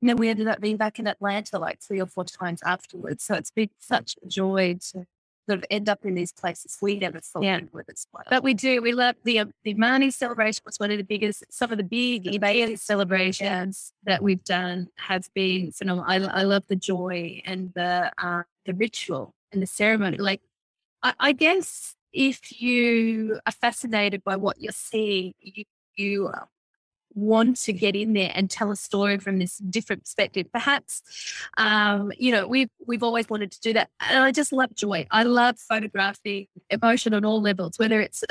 And then we ended up being back in Atlanta like 3 or 4 times afterwards. So it's been such a joy to sort of end up in these places we never thought we would as well. But we do. We love the Marnie celebration was one of the biggest. Some of the big Ibaian celebrations that we've done have been phenomenal. I love the joy and the ritual and the ceremony. Like, I guess if you are fascinated by what you're seeing, you want to get in there and tell a story from this different perspective. Perhaps, we've always wanted to do that. And I just love joy. I love photographing emotion on all levels, whether it's,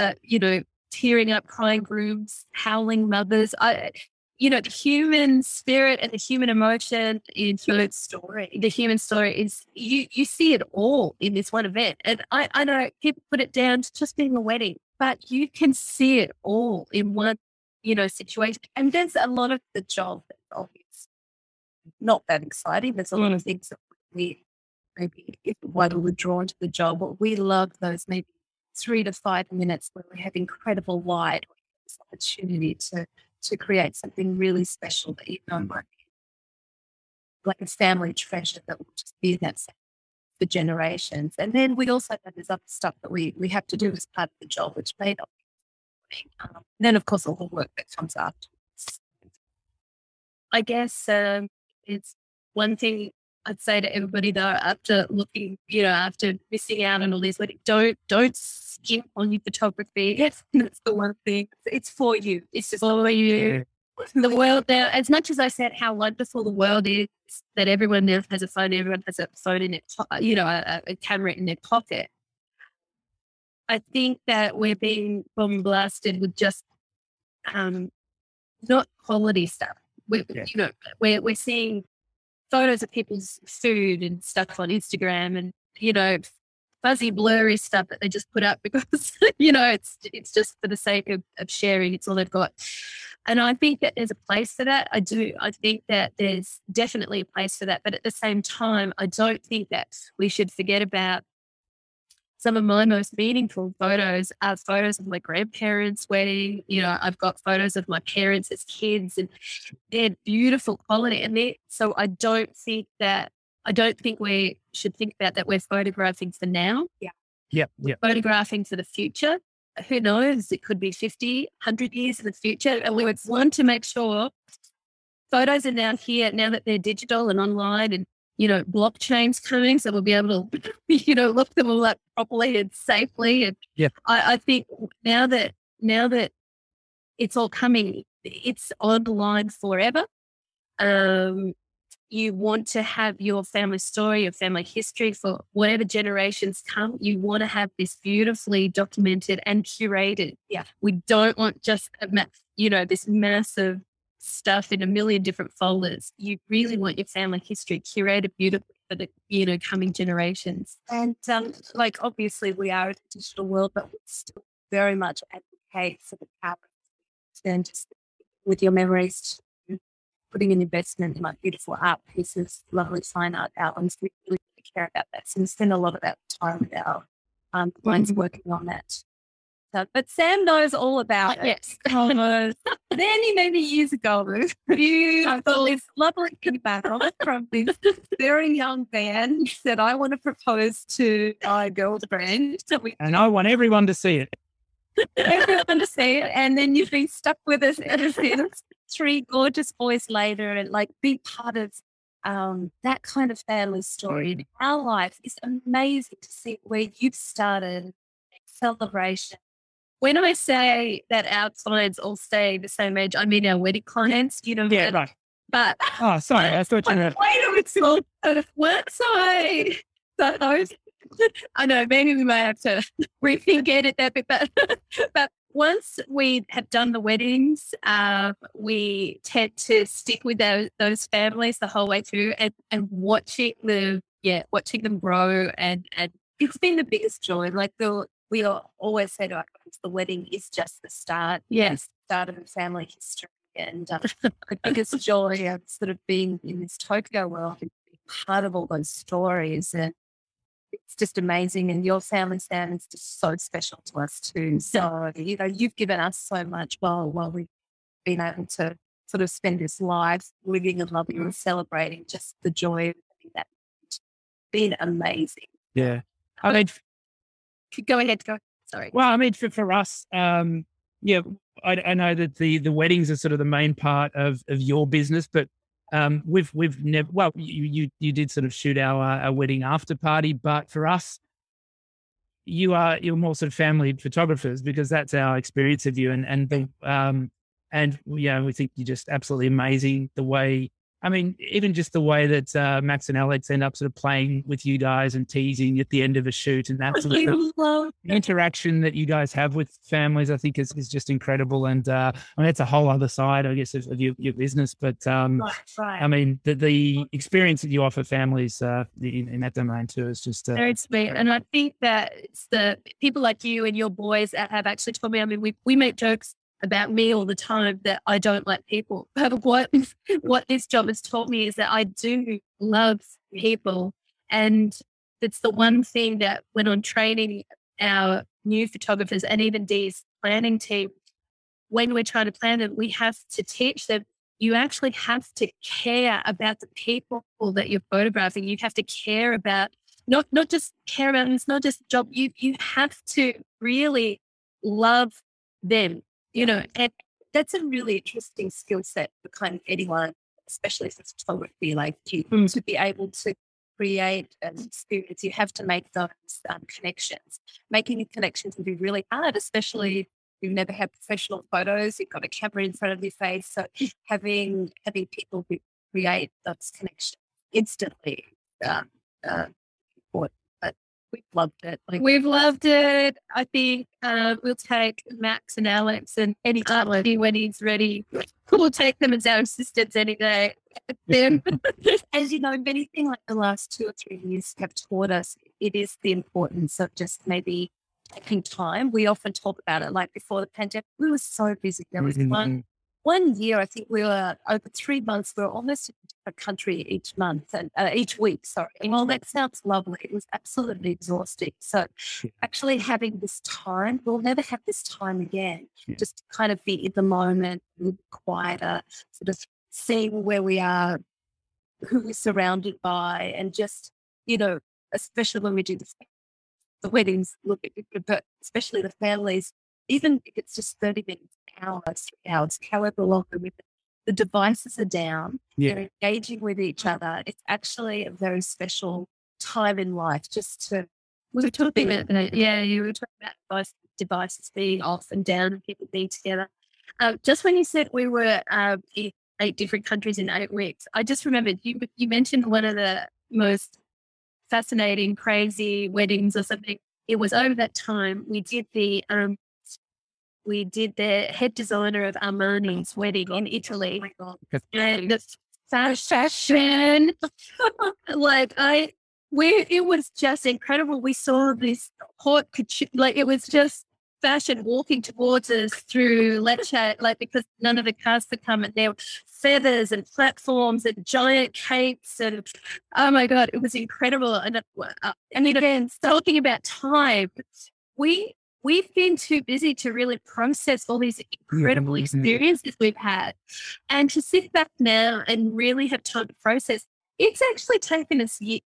tearing up, crying grooms, howling mothers. The human spirit and the human emotion is the story. The human story is, you see it all in this one event. And I know people put it down to just being a wedding, but you can see it all in one, situation. And there's a lot of the job that's obvious. Not that exciting. There's a lot of things that we maybe, why we were drawn to the job, but we love those maybe 3 to 5 minutes where we have incredible light, this opportunity to create something really special that like a family treasure that will just be in that for generations. And then we also have this other stuff that we have to do as part of the job, which may not be. Then, of course, all the work that comes after. I guess it's one thing I'd say to everybody, though, after missing out on all these, like, don't skip on your photography. Yes, that's the one thing. It's for you. It's just for you. The world now, as much as I said how wonderful the world is, that everyone now has a phone, everyone has a phone in their, a camera in their pocket. I think that we're being bombarded with just not quality stuff. We're seeing photos of people's food and stuff on Instagram and, fuzzy, blurry stuff that they just put up because, it's just for the sake of sharing. It's all they've got. And I think that there's a place for that. I do. I think that there's definitely a place for that. But at the same time, I don't think that we should forget about some of my most meaningful photos are photos of my grandparents' wedding. I've got photos of my parents as kids, and they're beautiful quality. And so I don't think we should think about that we're photographing for now. Yeah. Photographing for the future. Who knows? It could be 50, 100 years in the future. And we would want to make sure photos are now here, now that they're digital and online, and blockchain's coming, so we'll be able to, look them all up properly and safely. And I think now that it's all coming, it's online forever. You want to have your family story, your family history for whatever generations come. You want to have this beautifully documented and curated. Yeah. We don't want just this massive stuff in a million different folders. You really want your family history curated beautifully for the coming generations. And obviously we are in a digital world, but we still very much advocate for the power and just with your memories, putting an investment in like beautiful art pieces, lovely fine art albums. We really care about that. So we spend a lot of that time with our clients working on that. So, but Sam knows all about it. Yes. Many years ago, Ruth, I got this lovely feedback from this very young man who said, I want to propose to my girlfriend. And I want everyone to see it. And then you've been stuck with us ever since. 3 gorgeous boys later, and be part of that kind of family story in our life. It's amazing to see where you've started. Celebration. When I say that our clients all stay the same age, I mean our wedding clients, Yeah, right. But I thought you were. Wait a minute, out of work side. I know. Maybe we might have to rethink it that bit, but once we have done the weddings, we tend to stick with those families the whole way through, and watching them grow, and it's been the biggest joy. We always say to our clients, the wedding is just the start. Yes. The start of family history. And the biggest joy of sort of being in this Tokyo world and being part of all those stories. And it's just amazing. And your family stand is just so special to us too. So, you've given us so much while we've been able to sort of spend this life living and loving and celebrating. Just the joy of that. It's been amazing. Yeah. I mean, go ahead. Sorry. Well, I mean, for us, I know that the weddings are sort of the main part of your business, but We've never, well, you did sort of shoot our wedding after party, but for us, you're more sort of family photographers because that's our experience of you. And yeah, we think you're just absolutely amazing the way, I mean, even just the way that Max and Alex end up sort of playing with you guys and teasing at the end of a shoot, and that sort of interaction that you guys have with families, I think is just incredible. And I mean, it's a whole other side, I guess, of your business. But right. I mean, the experience that you offer families in that domain too is just very sweet. And I think that it's the people like you and your boys that have actually told me. I mean, we make jokes about me all the time that I don't like people. But what this job has taught me is that I do love people. And it's the one thing that when I'm training our new photographers and even Dee's planning team, when we're trying to plan it, we have to teach them, you actually have to care about the people that you're photographing. You have to care about, not just care about, it's not just a job. You have to really love them. You know, and that's a really interesting skill set for kind of anyone, especially since photography, like you, to be able to create an experience, you have to make those connections. Making connections can be really hard, especially if you've never had professional photos, you've got a camera in front of your face. So having people who create those connections instantly important. We've loved it. I think we'll take Max and Alex and any time when he's ready. We'll take them as our assistants any day. As you know, anything like the last 2 or 3 years have taught us, it is the importance of just maybe taking time. We often talk about it. Like before the pandemic, we were so busy. There was one year, I think we were over 3 months. We were almost in a different country each week. Sorry. Well, that sounds lovely. It was absolutely exhausting. So, actually having this time, we'll never have this time again. Yeah. Just to kind of be in the moment, a little quieter, sort of seeing where we are, who we're surrounded by, and just especially when we do the weddings, look, but especially the families. Even if it's just 30 minutes, hours, 3 hours, however long, the devices are down, they're engaging with each other. It's actually a very special time in life just to... We were talking about, you were talking about devices being off and down and people being together. Just when you said we were in 8 different countries in 8 weeks, I just remembered you mentioned one of the most fascinating, crazy weddings or something. It was over that time. We did the head designer of Armani's wedding in Italy. Oh my God. And the fashion, it was just incredible. We saw this haute couture, it was just fashion walking towards us through Lecce, because none of the cast had come, and there were feathers and platforms and giant capes, and oh my God, it was incredible. And again, talking about time, We've been too busy to really process all these incredible experiences we've had. And to sit back now and really have time to process, it's actually taken us, I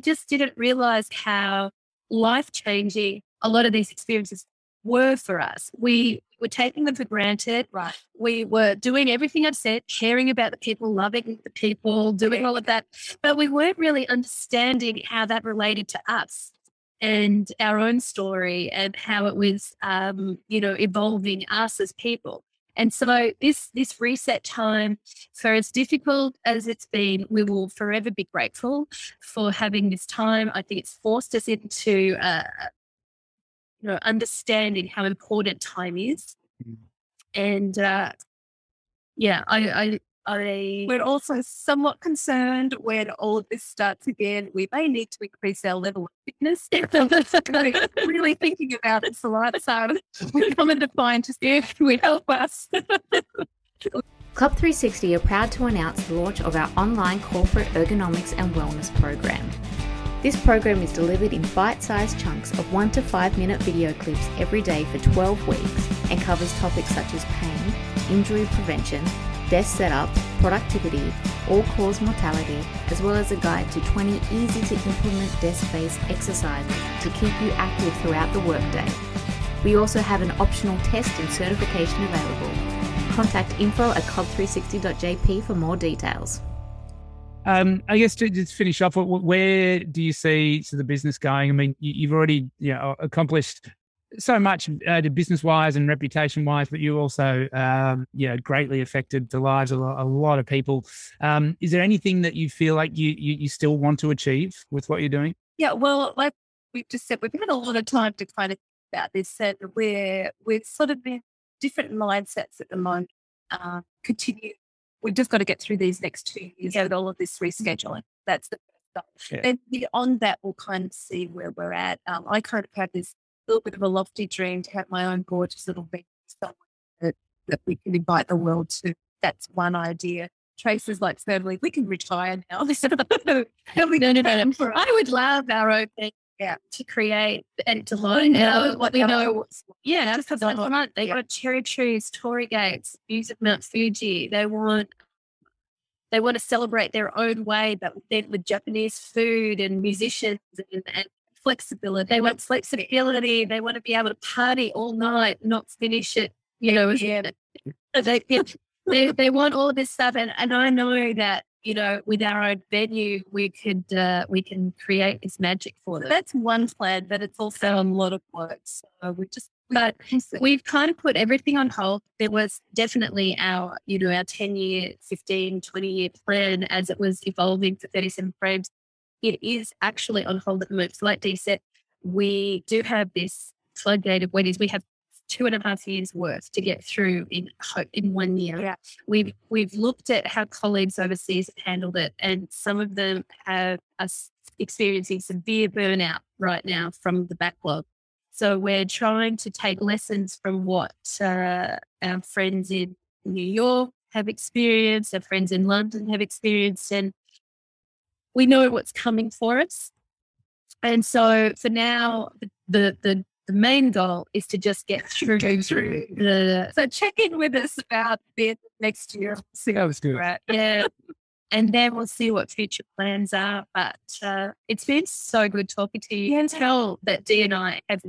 just didn't realize how life-changing a lot of these experiences were for us. We were taking them for granted. Right. We were doing everything I've said, caring about the people, loving the people, doing all of that. But we weren't really understanding how that related to us and our own story and how it was, evolving us as people. And so this reset time, for as difficult as it's been, we will forever be grateful for having this time. I think it's forced us into, understanding how important time is. And, we're also somewhat concerned when all of this starts again, we may need to increase our level of fitness. Really thinking about it's a lifestyle. We're coming to find just if we help us. Club 360 are proud to announce the launch of our online corporate ergonomics and wellness program. This program is delivered in bite-sized chunks of 1 to 5 minute video clips every day for 12 weeks and covers topics such as pain, injury prevention, desk setup, productivity, all-cause mortality, as well as a guide to 20 easy-to-implement desk-based exercises to keep you active throughout the workday. We also have an optional test and certification available. Contact info@club360.jp for more details. I guess to just finish up, where do you see the business going? I mean, you've already accomplished so much business-wise and reputation-wise, but you also greatly affected the lives of a lot of people. Is there anything that you feel like you still want to achieve with what you're doing? Yeah, well, like we've just said, we've had a lot of time to kind of think about this, and we're sort of in different mindsets at the moment. Continue. We've just got to get through these next 2 years with all of this rescheduling. That's the first step. Yeah. And beyond that, we'll kind of see where we're at. I kind of had this little bit of a lofty dream to have my own gorgeous little venue somewhere that we can invite the world to. That's one idea. Trace is like, certainly, we can retire now. No. I would love our own thing to create and to learn what we know. Yeah, that's what they want. They want cherry trees, Torii gates, views of Mount Fuji. They want to celebrate their own way, but then with Japanese food and musicians and flexibility. They want flexibility. They want to be able to party all night, not finish it. They want all of this stuff, and I know that with our own venue, we can create this magic for them. That's one plan, but it's also a lot of work. So we've kind of put everything on hold. There was definitely our, our 10 year, 15, 20 year plan as it was evolving for 37 Frames. It is actually on hold at the moment. So like Dee said, we do have this floodgate of weddings. We have 2.5 years worth to get through in 1 year. Yeah. We've looked at how colleagues overseas have handled it, and some of them have us experiencing severe burnout right now from the backlog. So we're trying to take lessons from what our friends in New York have experienced, our friends in London have experienced, and we know what's coming for us. And so for now, the main goal is to just get through. So check in with us about the next year. See how it's doing. Right. Yeah. And then we'll see what future plans are. But it's been so good talking to you. You can tell that Dee and I have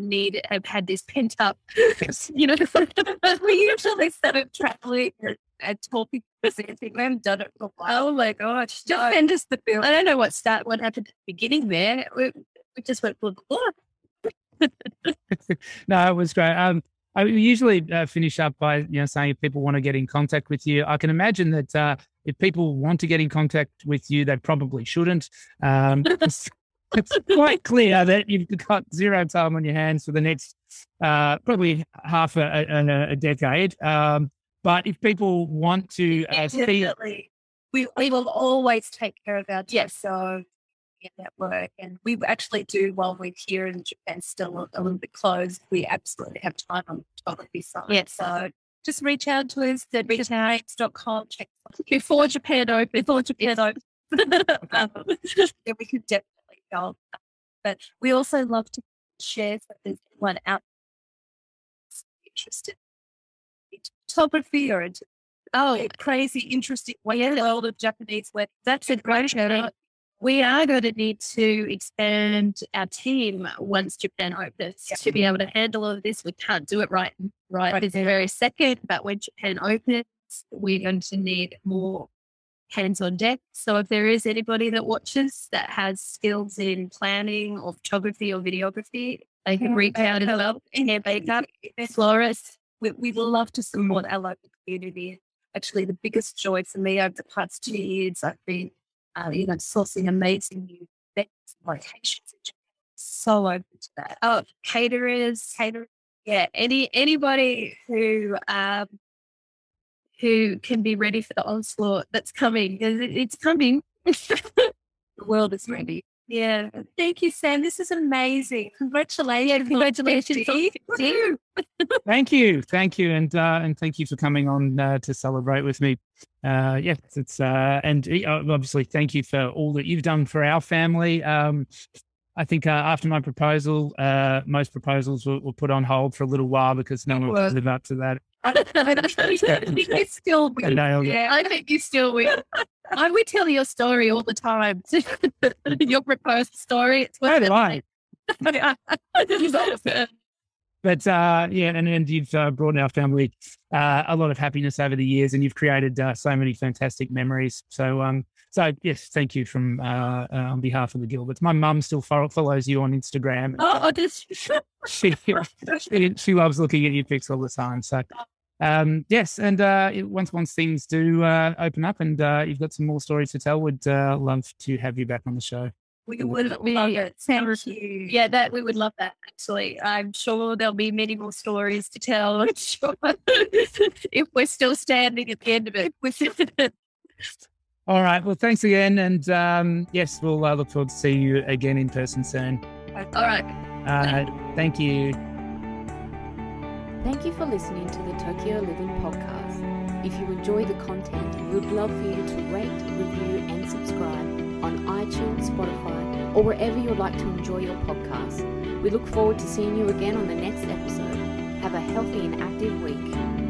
had this pent up. We usually started traveling and talking, presenting. We haven't done it for a while. Oh my gosh. Just send us the bill. I don't know what happened at the beginning there. We just went blah, blah, blah. No, it was great. I usually finish up by saying if people want to get in contact with you. I can imagine that if people want to get in contact with you, they probably shouldn't. It's quite clear that you've got zero time on your hands for the next probably half a decade. But if people want to see, we will always take care of our so. Network, and we actually do while we're here in Japan, still a little bit closed. We absolutely have time on the photography side. Yeah, so just reach out to us at reachout.com. Check before Japan opens. We can definitely help. But we also love to share. So if there's anyone out interested in photography or into crazy interesting way in the world of Japanese weddings, that's a great shout out. We are going to need to expand our team once Japan opens to be able to handle all of this. We can't do it right this very second, but when Japan opens, we're going to need more hands on deck. So if there is anybody that watches that has skills in planning or photography or videography, they can reach out as well. And makeup, florists, we will love to support our local community. Actually, the biggest joy for me over the past 2 years, I've been sourcing amazing new events, locations. So open to that. Oh, caterers. Yeah, anybody who can be ready for the onslaught that's coming. It's coming. The world is ready. Yeah. Thank you, Sam. This is amazing. Congratulations. Thank you. And thank you for coming on to celebrate with me. And obviously thank you for all that you've done for our family. I think after my proposal, most proposals were put on hold for a little while because no one will live up to that. I think still win. I think you still win. I would tell your story all the time. Your proposed story. It's worth it. But yeah, and you've brought our family a lot of happiness over the years, and you've created so many fantastic memories. So, so yes, thank you from on behalf of the Gilberts. My mum still follows you on Instagram. Oh, does she loves looking at your pics all the time. So. Yes, and once things do open up and you've got some more stories to tell, we'd love to have you back on the show. We would love it. Thank you. Yeah, that we would love that, actually. I'm sure there'll be many more stories to tell, I'm sure, if we're still standing at the end of it. All right. Well, thanks again. And yes, we'll look forward to seeing you again in person soon. All right. Thank you. Thank you for listening to the Tokyo Living Podcast. If you enjoy the content, we would love for you to rate, review and subscribe on iTunes, Spotify or wherever you'd like to enjoy your podcast. We look forward to seeing you again on the next episode. Have a healthy and active week.